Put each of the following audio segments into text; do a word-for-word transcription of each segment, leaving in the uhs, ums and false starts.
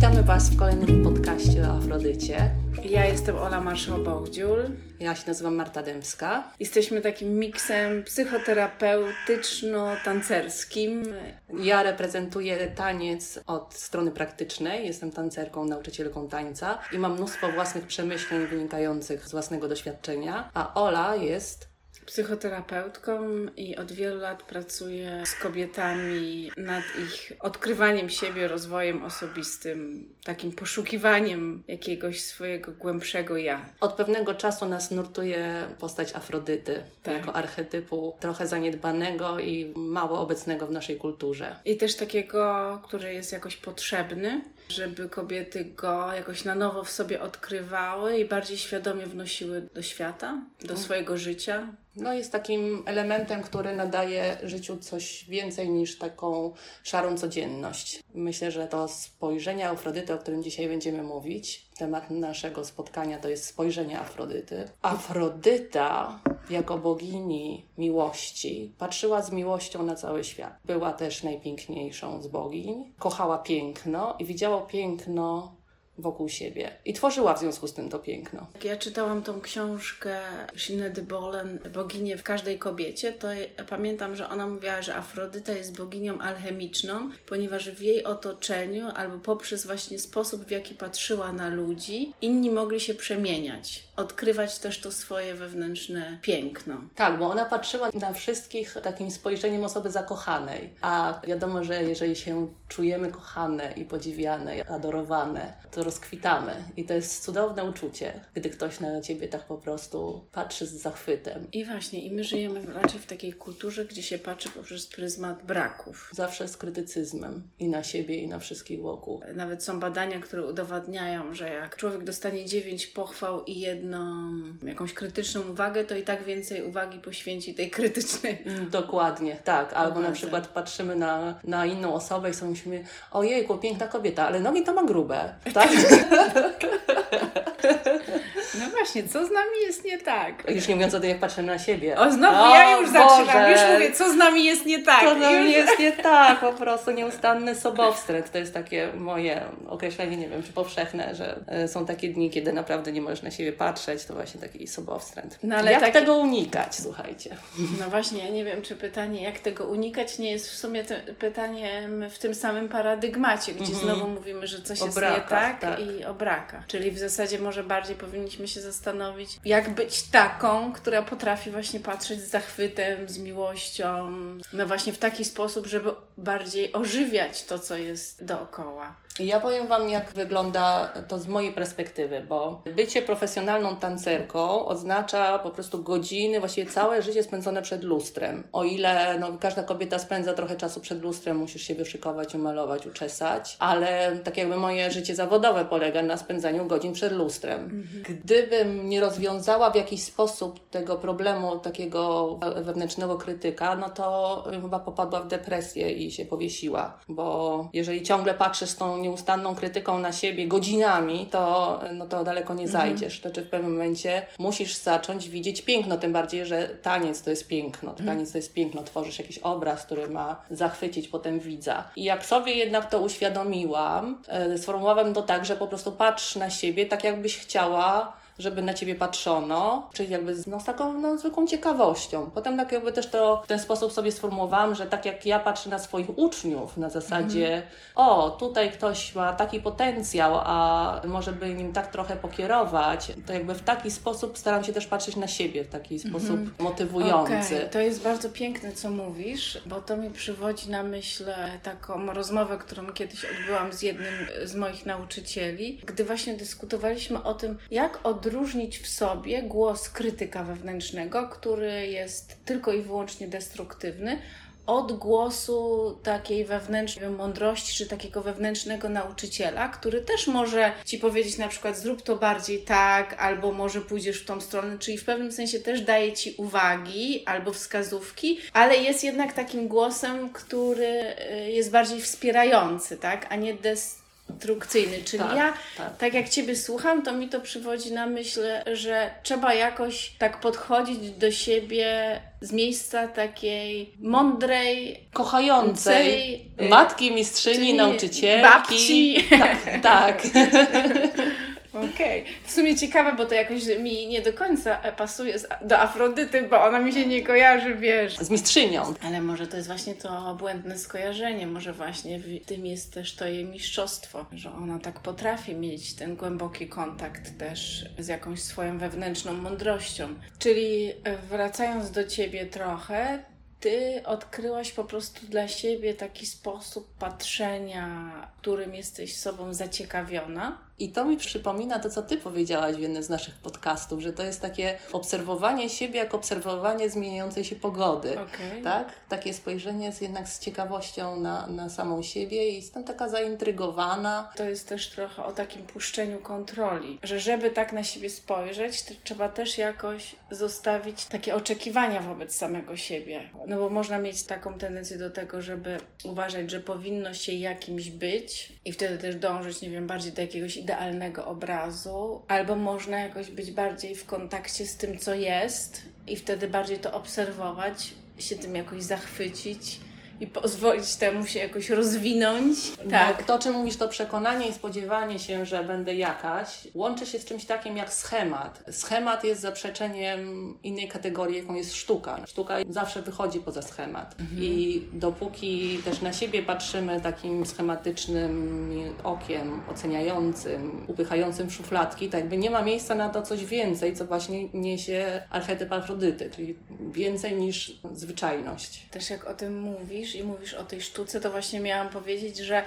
Witamy Was w kolejnym podcaście o Afrodycie. Ja jestem Ola Marszał-Bołdziul. Ja się nazywam Marta Dębska. Jesteśmy takim miksem psychoterapeutyczno-tancerskim. Ja reprezentuję taniec od strony praktycznej. Jestem tancerką, nauczycielką tańca i mam mnóstwo własnych przemyśleń wynikających z własnego doświadczenia. A Ola jest psychoterapeutką i od wielu lat pracuję z kobietami nad ich odkrywaniem siebie, rozwojem osobistym, takim poszukiwaniem jakiegoś swojego głębszego ja. Od pewnego czasu nas nurtuje postać Afrodyty, tak, jako archetypu trochę zaniedbanego i mało obecnego w naszej kulturze. I też takiego, który jest jakoś potrzebny, żeby kobiety go jakoś na nowo w sobie odkrywały i bardziej świadomie wnosiły do świata, do swojego życia. No jest takim elementem, który nadaje życiu coś więcej niż taką szarą codzienność. Myślę, że to spojrzenie Afrodyty, o którym dzisiaj będziemy mówić, temat naszego spotkania to jest spojrzenie Afrodyty. Afrodyta jako bogini miłości patrzyła z miłością na cały świat. Była też najpiękniejszą z bogiń, kochała piękno i widziała piękno wokół siebie. I tworzyła w związku z tym to piękno. Ja czytałam tą książkę Shinody Bolen, Boginie w każdej kobiecie, to pamiętam, że ona mówiła, że Afrodyta jest boginią alchemiczną, ponieważ w jej otoczeniu albo poprzez właśnie sposób, w jaki patrzyła na ludzi, inni mogli się przemieniać, odkrywać też to swoje wewnętrzne piękno. Tak, bo ona patrzyła na wszystkich takim spojrzeniem osoby zakochanej, a wiadomo, że jeżeli się czujemy kochane i podziwiane, adorowane, to rozkwitamy i to jest cudowne uczucie, gdy ktoś na ciebie tak po prostu patrzy z zachwytem. I właśnie, i my żyjemy raczej w takiej kulturze, gdzie się patrzy poprzez pryzmat braków. Zawsze z krytycyzmem i na siebie, i na wszystkich wokół. Nawet są badania, które udowadniają, że jak człowiek dostanie dziewięć pochwał i jedną jakąś krytyczną uwagę, to i tak więcej uwagi poświęci tej krytycznej. Dokładnie, tak. Albo Dokładnie. Na przykład patrzymy na, na inną osobę i sobie myślimy, ojejku, piękna kobieta, ale nogi to ma grube. Tak? No właśnie, co z nami jest nie tak? Już nie mówiąc o tym, jak patrzę na siebie. O, znowu o, ja już zaczynam, już mówię, co z nami jest nie tak. Co z nami już... jest nie tak, po prostu nieustanny sobowstręt. To jest takie moje określenie, nie wiem, czy powszechne, że są takie dni, kiedy naprawdę nie możesz na siebie patrzeć, to właśnie taki sobowstręt. No, ale jak taki... tego unikać, słuchajcie? No właśnie, ja nie wiem, czy pytanie, jak tego unikać, nie jest w sumie pytaniem w tym samym paradygmacie, gdzie mm-hmm. znowu mówimy, że coś o jest brakach, nie tak, tak i o brakach. Czyli w zasadzie może bardziej powinniśmy się zastanowić, jak być taką, która potrafi właśnie patrzeć z zachwytem, z miłością, no właśnie w taki sposób, żeby bardziej ożywiać to, co jest dookoła. Ja powiem Wam, jak wygląda to z mojej perspektywy, bo bycie profesjonalną tancerką oznacza po prostu godziny, właściwie całe życie spędzone przed lustrem. O ile no, każda kobieta spędza trochę czasu przed lustrem, musisz się wyszykować, umalować, uczesać, ale tak jakby moje życie zawodowe polega na spędzaniu godzin przed lustrem. Mhm. Gdybym nie rozwiązała w jakiś sposób tego problemu takiego wewnętrznego krytyka, no to bym chyba popadła w depresję i się powiesiła, bo jeżeli ciągle patrzysz z tą nieustanną krytyką na siebie godzinami, to, no to daleko nie zajdziesz. Mhm. To znaczy w pewnym momencie musisz zacząć widzieć piękno, tym bardziej, że taniec to jest piękno. Mhm. Taniec to jest piękno. Tworzysz jakiś obraz, który ma zachwycić potem widza. I jak sobie jednak to uświadomiłam, e, sformułowałam to tak, że po prostu patrz na siebie tak, jakbyś chciała, żeby na ciebie patrzono, czyli jakby z, no, z taką no, zwykłą ciekawością. Potem tak jakby też to w ten sposób sobie sformułowałam, że tak jak ja patrzę na swoich uczniów na zasadzie mm. o, tutaj ktoś ma taki potencjał, a może by nim tak trochę pokierować, to jakby w taki sposób staram się też patrzeć na siebie w taki mm-hmm. sposób motywujący. Okay. To jest bardzo piękne, co mówisz, bo to mi przywodzi na myśl taką rozmowę, którą kiedyś odbyłam z jednym z moich nauczycieli, gdy właśnie dyskutowaliśmy o tym, jak od różnić w sobie głos krytyka wewnętrznego, który jest tylko i wyłącznie destruktywny, od głosu takiej wewnętrznej mądrości, czy takiego wewnętrznego nauczyciela, który też może ci powiedzieć na przykład zrób to bardziej tak, albo może pójdziesz w tą stronę, czyli w pewnym sensie też daje ci uwagi albo wskazówki, ale jest jednak takim głosem, który jest bardziej wspierający, tak, a nie destruktywny. konstrukcyjny, czyli tak, ja tak. tak jak Ciebie słucham, to mi to przywodzi na myśl, że trzeba jakoś tak podchodzić do siebie z miejsca takiej mądrej, kochającej, matki, mistrzyni, nauczycielki. Babci. Tak, tak. Okej. Okay. W sumie ciekawe, bo to jakoś mi nie do końca pasuje do Afrodyty, bo ona mi się nie kojarzy, wiesz. Z mistrzynią. Ale może to jest właśnie to błędne skojarzenie, może właśnie w tym jest też to jej mistrzostwo, że ona tak potrafi mieć ten głęboki kontakt też z jakąś swoją wewnętrzną mądrością. Czyli wracając do Ciebie trochę, Ty odkryłaś po prostu dla siebie taki sposób patrzenia, którym jesteś sobą zaciekawiona. I to mi przypomina to, co Ty powiedziałaś w jednym z naszych podcastów, że to jest takie obserwowanie siebie jak obserwowanie zmieniającej się pogody. Okay. Tak? Takie spojrzenie jest jednak z ciekawością na, na samą siebie i jestem taka zaintrygowana. To jest też trochę o takim puszczeniu kontroli, że żeby tak na siebie spojrzeć, to trzeba też jakoś zostawić takie oczekiwania wobec samego siebie. No bo można mieć taką tendencję do tego, żeby uważać, że powinno się jakimś być i wtedy też dążyć, nie wiem, bardziej do jakiegoś idealnego obrazu, albo można jakoś być bardziej w kontakcie z tym, co jest i wtedy bardziej to obserwować, się tym jakoś zachwycić i pozwolić temu się jakoś rozwinąć. Tak. Bo to, o czym mówisz, to przekonanie i spodziewanie się, że będę jakaś, łączy się z czymś takim jak schemat. Schemat jest zaprzeczeniem innej kategorii, jaką jest sztuka. Sztuka zawsze wychodzi poza schemat. Mhm. I dopóki też na siebie patrzymy takim schematycznym okiem, oceniającym, upychającym szufladki, tak jakby nie ma miejsca na to coś więcej, co właśnie niesie archetyp Afrodyty, czyli więcej niż zwyczajność. Też jak o tym mówisz, i mówisz o tej sztuce, to właśnie miałam powiedzieć, że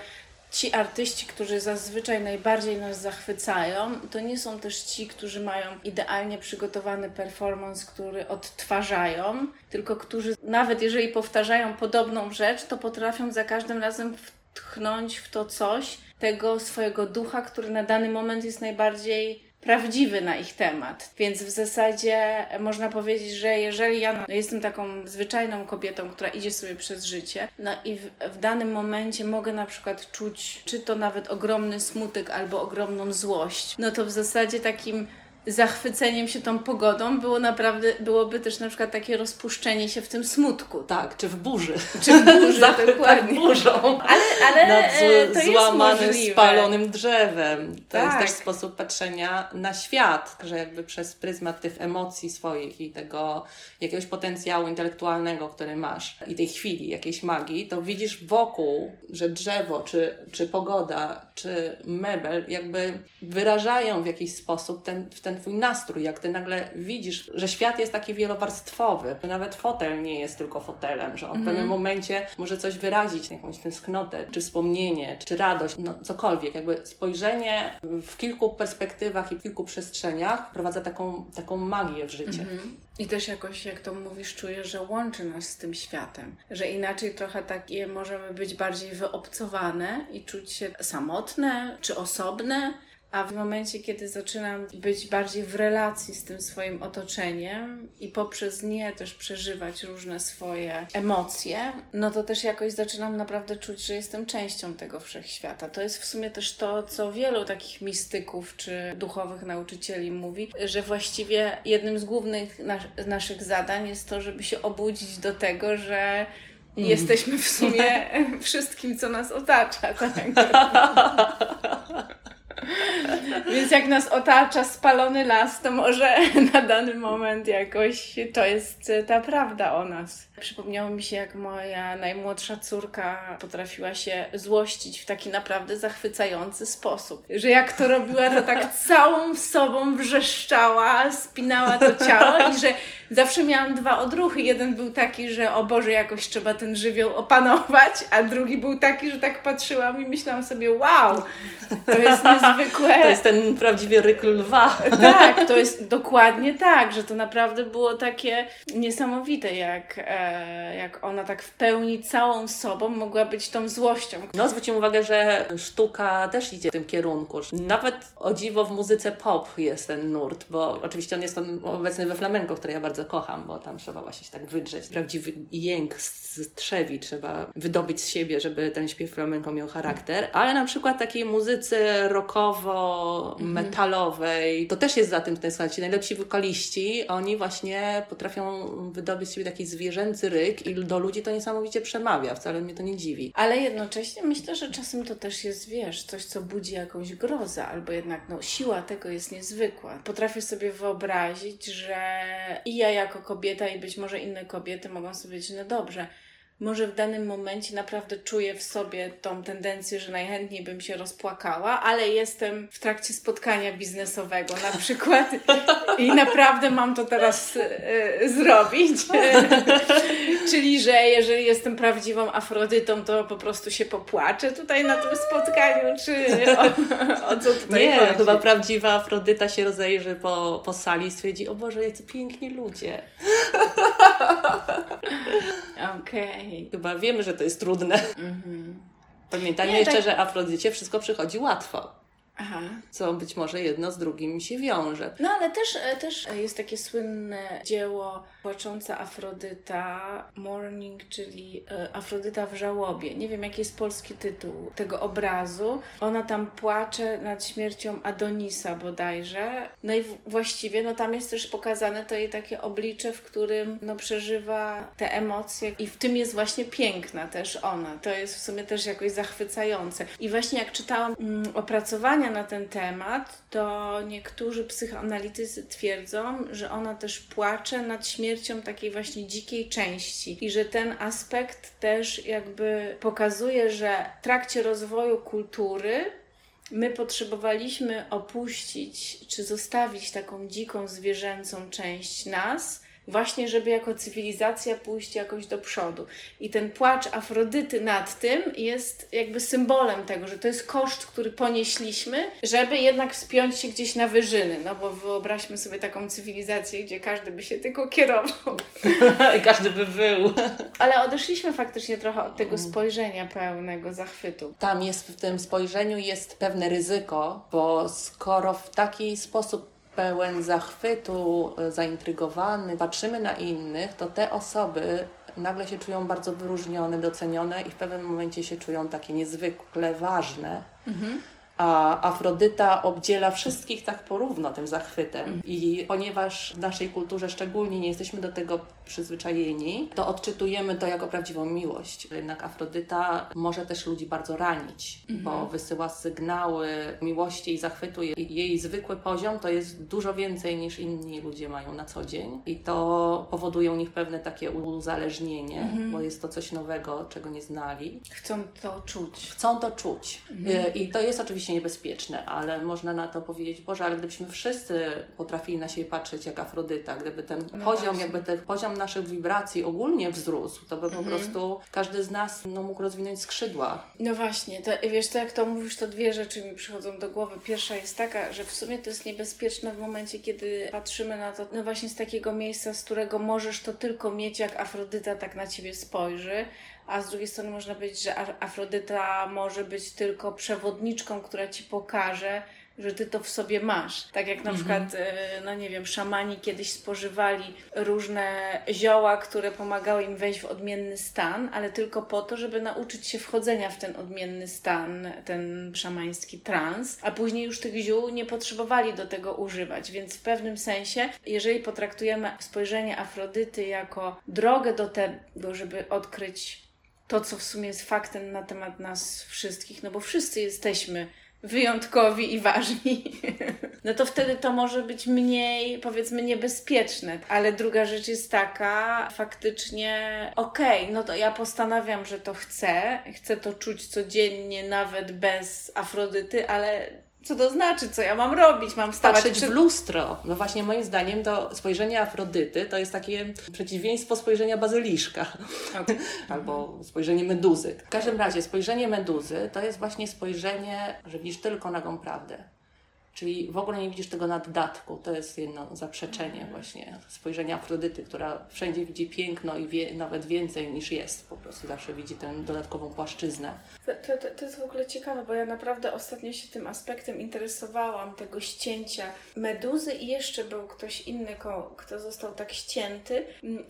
ci artyści, którzy zazwyczaj najbardziej nas zachwycają, to nie są też ci, którzy mają idealnie przygotowany performance, który odtwarzają, tylko którzy nawet jeżeli powtarzają podobną rzecz, to potrafią za każdym razem wtchnąć w to coś, tego swojego ducha, który na dany moment jest najbardziej prawdziwy na ich temat. Więc w zasadzie można powiedzieć, że jeżeli ja no, jestem taką zwyczajną kobietą, która idzie sobie przez życie, no i w, w danym momencie mogę na przykład czuć, czy to nawet ogromny smutek albo ogromną złość, no to w zasadzie takim zachwyceniem się tą pogodą było naprawdę, byłoby też na przykład takie rozpuszczenie się w tym smutku. Tak, czy w burzy. Czy w burzy, dokładnie. Burzą. Ale, ale nad zł- to jest złamanym, spalonym drzewem. To tak. Jest też sposób patrzenia na świat, że jakby przez pryzmat tych emocji swoich i tego jakiegoś potencjału intelektualnego, który masz i tej chwili, jakiejś magii, to widzisz wokół, że drzewo, czy, czy pogoda, czy mebel jakby wyrażają w jakiś sposób ten, w ten Twój nastrój, jak Ty nagle widzisz, że świat jest taki wielowarstwowy, że nawet fotel nie jest tylko fotelem, że on w mm. pewnym momencie może coś wyrazić, jakąś tęsknotę, czy wspomnienie, czy radość, no cokolwiek. Jakby spojrzenie w kilku perspektywach i w kilku przestrzeniach wprowadza taką, taką magię w życie. Mm. I też jakoś, jak to mówisz, czuję, że łączy nas z tym światem, że inaczej trochę takie możemy być bardziej wyobcowane i czuć się samotne, czy osobne. A w momencie, kiedy zaczynam być bardziej w relacji z tym swoim otoczeniem i poprzez nie też przeżywać różne swoje emocje, no to też jakoś zaczynam naprawdę czuć, że jestem częścią tego wszechświata. To jest w sumie też to, co wielu takich mistyków czy duchowych nauczycieli mówi, że właściwie jednym z głównych nas- naszych zadań jest to, żeby się obudzić do tego, że mm. jesteśmy w sumie wszystkim, co nas otacza. Więc jak nas otacza spalony las, to może na dany moment jakoś to jest ta prawda o nas. Przypomniało mi się, jak moja najmłodsza córka potrafiła się złościć w taki naprawdę zachwycający sposób. Że jak to robiła, to tak całą sobą wrzeszczała, spinała to ciało i że zawsze miałam dwa odruchy. Jeden był taki, że o Boże, jakoś trzeba ten żywioł opanować, a drugi był taki, że tak patrzyłam i myślałam sobie, wow, to jest niezwykłe. To jest ten prawdziwy ryk lwa. Tak, to jest dokładnie tak, że to naprawdę było takie niesamowite, jak jak ona tak w pełni całą sobą mogła być tą złością. No zwróćmy uwagę, że sztuka też idzie w tym kierunku. Nawet o dziwo w muzyce pop jest ten nurt, bo oczywiście on jest on obecny we flamenco, które ja bardzo kocham, bo tam trzeba właśnie się tak wydrzeć. Prawdziwy jęk z trzewi trzeba wydobyć z siebie, żeby ten śpiew flamenco miał charakter, ale na przykład takiej muzyce rockowo-metalowej, to też jest za tym, słuchajcie, najlepsi wokaliści, oni właśnie potrafią wydobyć z siebie taki zwierzęcy ryk i do ludzi to niesamowicie przemawia, wcale mnie to nie dziwi. Ale jednocześnie myślę, że czasem to też jest, wiesz, coś, co budzi jakąś grozę, albo jednak no, siła tego jest niezwykła. Potrafię sobie wyobrazić, że i ja jako kobieta i być może inne kobiety mogą sobie powiedzieć, no dobrze, może w danym momencie naprawdę czuję w sobie tą tendencję, że najchętniej bym się rozpłakała, ale jestem w trakcie spotkania biznesowego na przykład i naprawdę mam to teraz y, zrobić. Czyli, że jeżeli jestem prawdziwą Afrodytą, to po prostu się popłaczę tutaj na tym spotkaniu, czy o, o co tutaj Nie, chodzi? Chyba prawdziwa Afrodyta się rozejrzy po, po sali i stwierdzi, o Boże, jacy piękni ludzie. Okej. Okay. Chyba wiemy, że to jest trudne. Mm-hmm. Pamiętajmy jeszcze, tak... że Afrodycie wszystko przychodzi łatwo. Aha. Co być może jedno z drugim się wiąże. No ale też, też jest takie słynne dzieło Płacząca Afrodyta Mourning, czyli Afrodyta w żałobie. Nie wiem, jaki jest polski tytuł tego obrazu. Ona tam płacze nad śmiercią Adonisa bodajże. No i właściwie no tam jest też pokazane to jej takie oblicze, w którym no przeżywa te emocje i w tym jest właśnie piękna też ona. To jest w sumie też jakoś zachwycające. I właśnie jak czytałam mm, opracowanie na ten temat, to niektórzy psychoanalitycy twierdzą, że ona też płacze nad śmiercią takiej właśnie dzikiej części i że ten aspekt też jakby pokazuje, że w trakcie rozwoju kultury my potrzebowaliśmy opuścić czy zostawić taką dziką, zwierzęcą część nas, właśnie żeby jako cywilizacja pójść jakoś do przodu. I ten płacz Afrodyty nad tym jest jakby symbolem tego, że to jest koszt, który ponieśliśmy, żeby jednak wspiąć się gdzieś na wyżyny. No bo wyobraźmy sobie taką cywilizację, gdzie każdy by się tylko kierował. I każdy by był. Ale odeszliśmy faktycznie trochę od tego spojrzenia pełnego zachwytu. Tam jest, w tym spojrzeniu jest pewne ryzyko, bo skoro w taki sposób pełen zachwytu, zaintrygowany, patrzymy na innych, to te osoby nagle się czują bardzo wyróżnione, docenione i w pewnym momencie się czują takie niezwykle ważne. Mhm. A Afrodyta obdziela wszystkich tak porówno tym zachwytem i ponieważ w naszej kulturze szczególnie nie jesteśmy do tego przyzwyczajeni, to odczytujemy to jako prawdziwą miłość. Jednak Afrodyta może też ludzi bardzo ranić, mhm. bo wysyła sygnały miłości i zachwytu. Jej zwykły poziom to jest dużo więcej niż inni ludzie mają na co dzień i to powoduje u nich pewne takie uzależnienie, mhm. bo jest to coś nowego, czego nie znali. Chcą to czuć. Chcą to czuć mhm. i to jest oczywiście niebezpieczne, ale można na to powiedzieć, Boże, ale gdybyśmy wszyscy potrafili na siebie patrzeć jak Afrodyta, gdyby ten no poziom, właśnie. jakby ten poziom naszych wibracji ogólnie wzrósł, to by mhm. po prostu każdy z nas no, mógł rozwinąć skrzydła. No właśnie, to, wiesz, to jak to mówisz, to dwie rzeczy mi przychodzą do głowy. Pierwsza jest taka, że w sumie to jest niebezpieczne w momencie, kiedy patrzymy na to, no właśnie z takiego miejsca, z którego możesz to tylko mieć, jak Afrodyta tak na ciebie spojrzy, a z drugiej strony można powiedzieć, że Afrodyta może być tylko przewodniczką, która ci pokaże, że ty to w sobie masz. Tak jak na mhm. przykład, no nie wiem, szamani kiedyś spożywali różne zioła, które pomagały im wejść w odmienny stan, ale tylko po to, żeby nauczyć się wchodzenia w ten odmienny stan, ten szamański trans, a później już tych ziół nie potrzebowali do tego używać. Więc w pewnym sensie, jeżeli potraktujemy spojrzenie Afrodyty jako drogę do tego, żeby odkryć to, co w sumie jest faktem na temat nas wszystkich, no bo wszyscy jesteśmy wyjątkowi i ważni, no to wtedy to może być mniej, powiedzmy, niebezpieczne. Ale druga rzecz jest taka, faktycznie, okej, okay, no to ja postanawiam, że to chcę, chcę to czuć codziennie, nawet bez Afrodyty, ale co to znaczy? Co ja mam robić? Mam stawać Patrzeć przy... w lustro. No właśnie moim zdaniem to spojrzenie Afrodyty to jest takie przeciwieństwo spojrzenia bazyliszka. Okay. Albo spojrzenie meduzy. W każdym razie spojrzenie meduzy to jest właśnie spojrzenie, że widzisz tylko nagą prawdę. Czyli w ogóle nie widzisz tego naddatku. To jest jedno zaprzeczenie właśnie spojrzenia Afrodyty, która wszędzie widzi piękno i wie nawet więcej niż jest. Po prostu zawsze widzi tę dodatkową płaszczyznę. To, to, to jest w ogóle ciekawe, bo ja naprawdę ostatnio się tym aspektem interesowałam, tego ścięcia meduzy i jeszcze był ktoś inny, kto został tak ścięty.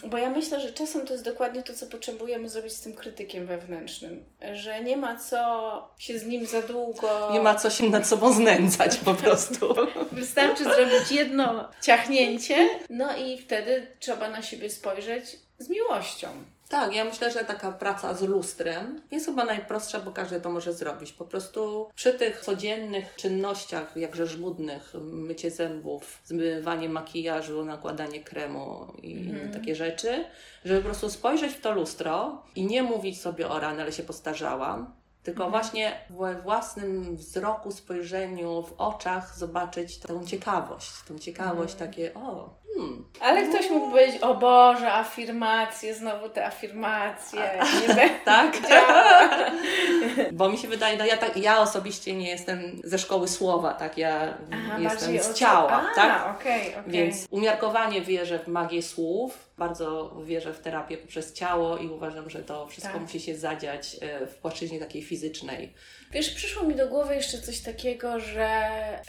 Bo ja myślę, że czasem to jest dokładnie to, co potrzebujemy zrobić z tym krytykiem wewnętrznym. Że nie ma co się z nim za długo... Nie ma co się nad sobą znęcać po prostu. Wystarczy zrobić jedno ciachnięcie, no i wtedy trzeba na siebie spojrzeć z miłością. Tak, ja myślę, że taka praca z lustrem jest chyba najprostsza, bo każdy to może zrobić. Po prostu przy tych codziennych czynnościach, jakże żmudnych, mycie zębów, zmywanie makijażu, nakładanie kremu i mm. inne takie rzeczy, żeby po prostu spojrzeć w to lustro i nie mówić sobie o rany, ale się postarzałam. Tylko właśnie we własnym wzroku, spojrzeniu, w oczach zobaczyć tą ciekawość. Tą ciekawość mm. takie, o... Hmm. Ale ktoś mógł powiedzieć, o Boże, afirmacje, znowu te afirmacje. Nie będę tak? Bo mi się wydaje, no ja, tak, ja osobiście nie jestem ze szkoły słowa, tak? Ja Aha, jestem z ciała, od... A, tak? Okay, okay. Więc umiarkowanie wierzę w magię słów, bardzo wierzę w terapię poprzez ciało i uważam, że to wszystko tak. musi się zadziać w płaszczyźnie takiej fizycznej. Wiesz, przyszło mi do głowy jeszcze coś takiego, że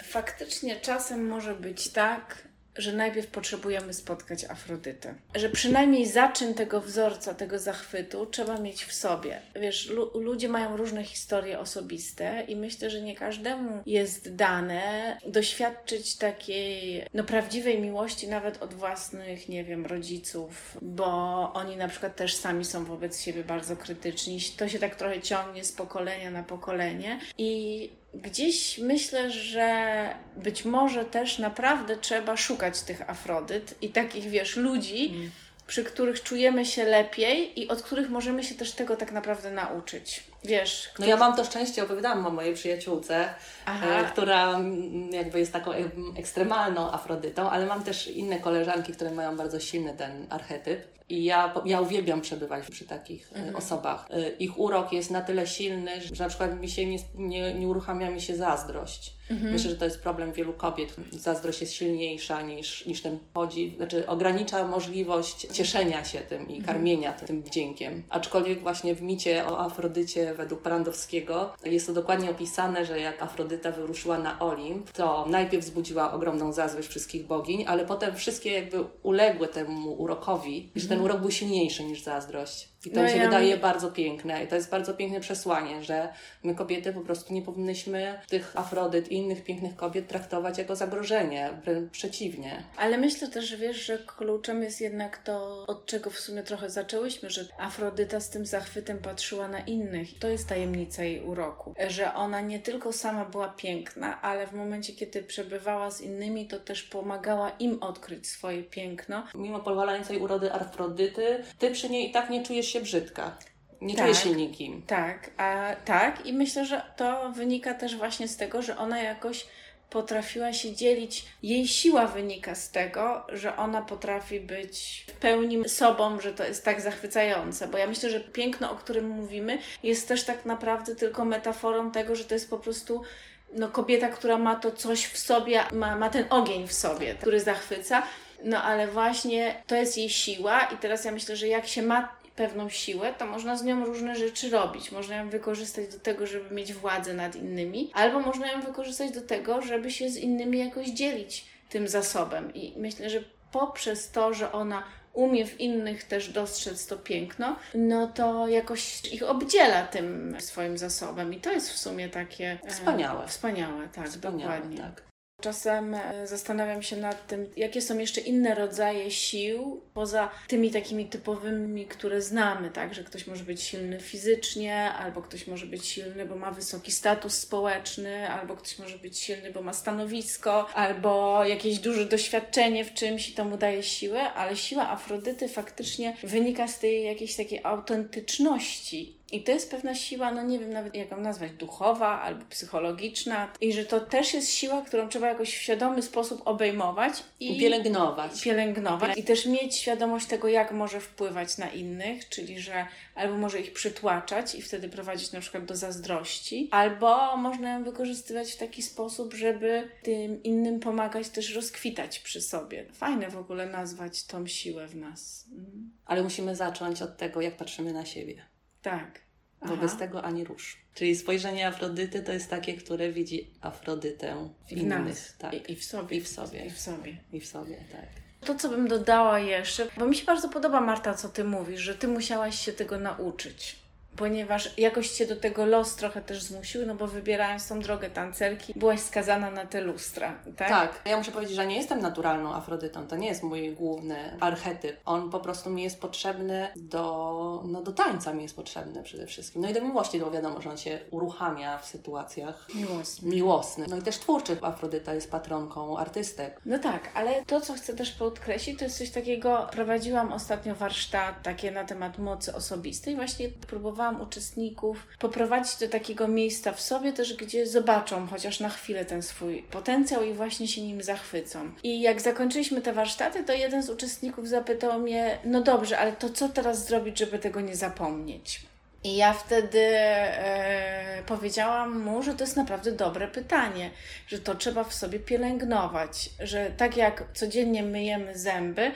faktycznie czasem może być tak, że najpierw potrzebujemy spotkać Afrodytę. Że przynajmniej zaczyn tego wzorca, tego zachwytu trzeba mieć w sobie. Wiesz, lu- ludzie mają różne historie osobiste i myślę, że nie każdemu jest dane doświadczyć takiej no, prawdziwej miłości nawet od własnych, nie wiem, rodziców, bo oni na przykład też sami są wobec siebie bardzo krytyczni. To się tak trochę ciągnie z pokolenia na pokolenie i gdzieś myślę, że być może też naprawdę trzeba szukać tych Afrodyt i takich, wiesz, ludzi, mm. przy których czujemy się lepiej i od których możemy się też tego tak naprawdę nauczyć. Wiesz, no ja mam to szczęście, opowiadałam o mojej przyjaciółce, e, która jakby jest taką ekstremalną Afrodytą, ale mam też inne koleżanki, które mają bardzo silny ten archetyp i ja, ja uwielbiam przebywać przy takich mhm. osobach. E, ich urok jest na tyle silny, że na przykład mi się nie, nie, nie uruchamia mi się zazdrość. Mhm. Myślę, że to jest problem wielu kobiet. Zazdrość jest silniejsza niż, niż ten podziw, znaczy ogranicza możliwość cieszenia się tym i karmienia mhm. tym wdziękiem. Aczkolwiek właśnie w micie o Afrodycie według Parandowskiego jest to dokładnie opisane, że jak Afrodyta wyruszyła na Olimp, to najpierw wzbudziła ogromną zazdrość wszystkich bogiń, ale potem wszystkie jakby uległy temu urokowi, że ten urok był silniejszy niż zazdrość. I to no mi się ja wydaje my... bardzo piękne. I to jest bardzo piękne przesłanie, że my kobiety po prostu nie powinnyśmy tych Afrodyt i innych pięknych kobiet traktować jako zagrożenie, wręcz przeciwnie. Ale myślę też, wiesz, że kluczem jest jednak to, od czego w sumie trochę zaczęłyśmy, że Afrodyta z tym zachwytem patrzyła na innych. To jest tajemnica jej uroku, że ona nie tylko sama była piękna, ale w momencie, kiedy przebywała z innymi, to też pomagała im odkryć swoje piękno. Mimo powalającej urody Afrodyty, ty przy niej i tak nie czujesz się brzydka. Nie tak, czuje się nikim. Tak, a, tak i myślę, że to wynika też właśnie z tego, że ona jakoś potrafiła się dzielić. Jej siła wynika z tego, że ona potrafi być w pełni sobą, że to jest tak zachwycające. Bo ja myślę, że piękno, o którym mówimy, jest też tak naprawdę tylko metaforą tego, że to jest po prostu no, kobieta, która ma to coś w sobie, ma, ma ten ogień w sobie, który zachwyca. No ale właśnie to jest jej siła i teraz ja myślę, że jak się ma pewną siłę, to można z nią różne rzeczy robić. Można ją wykorzystać do tego, żeby mieć władzę nad innymi, albo można ją wykorzystać do tego, żeby się z innymi jakoś dzielić tym zasobem. I myślę, że poprzez to, że ona umie w innych też dostrzec to piękno, no to jakoś ich obdziela tym swoim zasobem. I to jest w sumie takie... Wspaniałe. E, wspaniałe, tak, wspaniałe, dokładnie. Tak. Czasem zastanawiam się nad tym, jakie są jeszcze inne rodzaje sił, poza tymi takimi typowymi, które znamy, tak, że ktoś może być silny fizycznie, albo ktoś może być silny, bo ma wysoki status społeczny, albo ktoś może być silny, bo ma stanowisko, albo jakieś duże doświadczenie w czymś i to mu daje siłę, ale siła Afrodyty faktycznie wynika z tej jakiejś takiej autentyczności. I to jest pewna siła, no nie wiem nawet jak ją nazwać, duchowa albo psychologiczna. I że to też jest siła, którą trzeba jakoś w świadomy sposób obejmować i pielęgnować. pielęgnować. I też mieć świadomość tego, jak może wpływać na innych, czyli że albo może ich przytłaczać i wtedy prowadzić na przykład do zazdrości, albo można ją wykorzystywać w taki sposób, żeby tym innym pomagać też rozkwitać przy sobie. Fajne w ogóle nazwać tą siłę w nas. Mhm. Ale musimy zacząć od tego, jak patrzymy na siebie. Tak. Bo bez tego ani rusz. Czyli spojrzenie Afrodyty to jest takie, które widzi Afrodytę w innych. Tak. I, i w sobie. I w sobie. I w sobie. I w sobie, tak. To, co bym dodała jeszcze, bo mi się bardzo podoba, Marta, co ty mówisz, że ty musiałaś się tego nauczyć. Ponieważ jakoś cię do tego los trochę też zmusił, no bo wybierając tą drogę tancerki, byłaś skazana na te lustra, tak? Tak. Ja muszę powiedzieć, że nie jestem naturalną Afrodytą. To nie jest mój główny archetyp. On po prostu mi jest potrzebny do... no do tańca mi jest potrzebny przede wszystkim. No i do miłości, bo wiadomo, że on się uruchamia w sytuacjach miłosnych. Miłosny. No i też twórczych. Afrodyta jest patronką artystek. No tak, ale to, co chcę też podkreślić, to jest coś takiego... Prowadziłam ostatnio warsztat takie na temat mocy osobistej. Właśnie próbowałam uczestników poprowadzić do takiego miejsca w sobie też, gdzie zobaczą chociaż na chwilę ten swój potencjał i właśnie się nim zachwycą. I jak zakończyliśmy te warsztaty, to jeden z uczestników zapytał mnie, no dobrze, ale to co teraz zrobić, żeby tego nie zapomnieć? I ja wtedy e, powiedziałam mu, że to jest naprawdę dobre pytanie, że to trzeba w sobie pielęgnować, że tak jak codziennie myjemy zęby,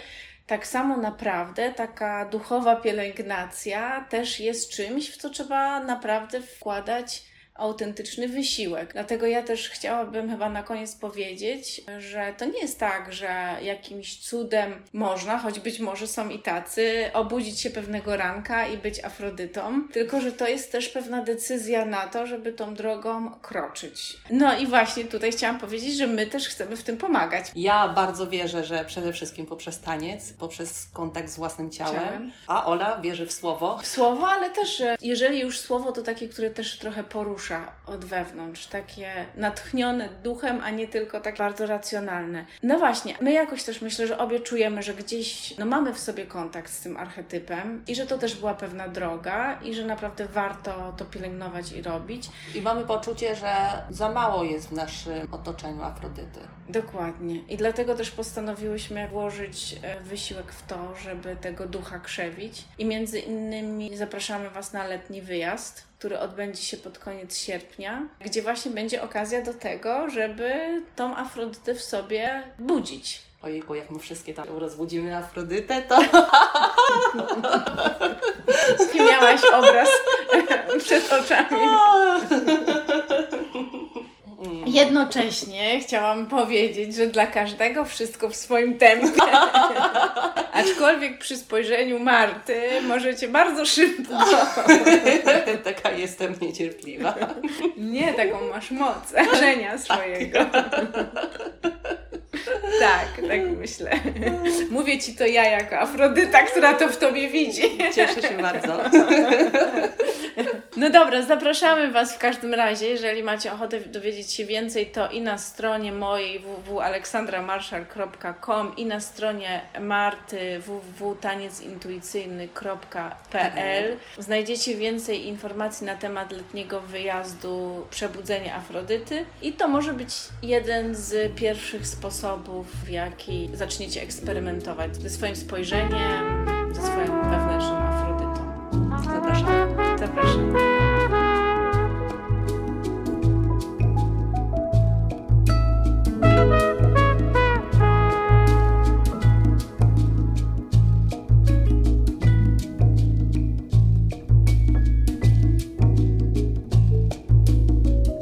tak samo naprawdę taka duchowa pielęgnacja też jest czymś, w co trzeba naprawdę wkładać autentyczny wysiłek. Dlatego ja też chciałabym chyba na koniec powiedzieć, że to nie jest tak, że jakimś cudem można, choć być może są i tacy, obudzić się pewnego ranka i być Afrodytą, tylko że to jest też pewna decyzja na to, żeby tą drogą kroczyć. No i właśnie tutaj chciałam powiedzieć, że my też chcemy w tym pomagać. Ja bardzo wierzę, że przede wszystkim poprzez taniec, poprzez kontakt z własnym ciałem, ciałem. a Ola wierzy w słowo. W słowo, ale też, jeżeli już słowo, to takie, które też trochę porusza od wewnątrz, takie natchnione duchem, a nie tylko tak bardzo racjonalne. No właśnie, my jakoś też myślę, że obie czujemy, że gdzieś no mamy w sobie kontakt z tym archetypem i że to też była pewna droga i że naprawdę warto to pielęgnować i robić. I mamy poczucie, że za mało jest w naszym otoczeniu Afrodyty. Dokładnie. I dlatego też postanowiłyśmy włożyć wysiłek w to, żeby tego ducha krzewić. I między innymi zapraszamy Was na letni wyjazd, który odbędzie się pod koniec sierpnia, gdzie właśnie będzie okazja do tego, żeby tą Afrodytę w sobie budzić. Ojejku, jak my wszystkie tam rozbudzimy Afrodytę, to... I miałaś obraz przed oczami. Jednocześnie chciałam powiedzieć, że dla każdego wszystko w swoim tempie. Aczkolwiek przy spojrzeniu Marty możecie bardzo szybko. Taka jestem niecierpliwa. Nie, taką masz moc rażenia swojego. Tak, tak myślę. Mówię Ci to ja jako Afrodyta, która to w Tobie widzi. Cieszę się bardzo. No dobra, zapraszamy Was w każdym razie. Jeżeli macie ochotę dowiedzieć się więcej, to i na stronie mojej w w w kropka aleksandramarszal kropka com i na stronie Marty w w w kropka taniecintuicyjny kropka p l znajdziecie więcej informacji na temat letniego wyjazdu Przebudzenie Afrodyty i to może być jeden z pierwszych sposobów, w jaki zaczniecie eksperymentować ze swoim spojrzeniem, ze swoją wewnętrzną Afrodytą. Zapraszam. Zapraszam.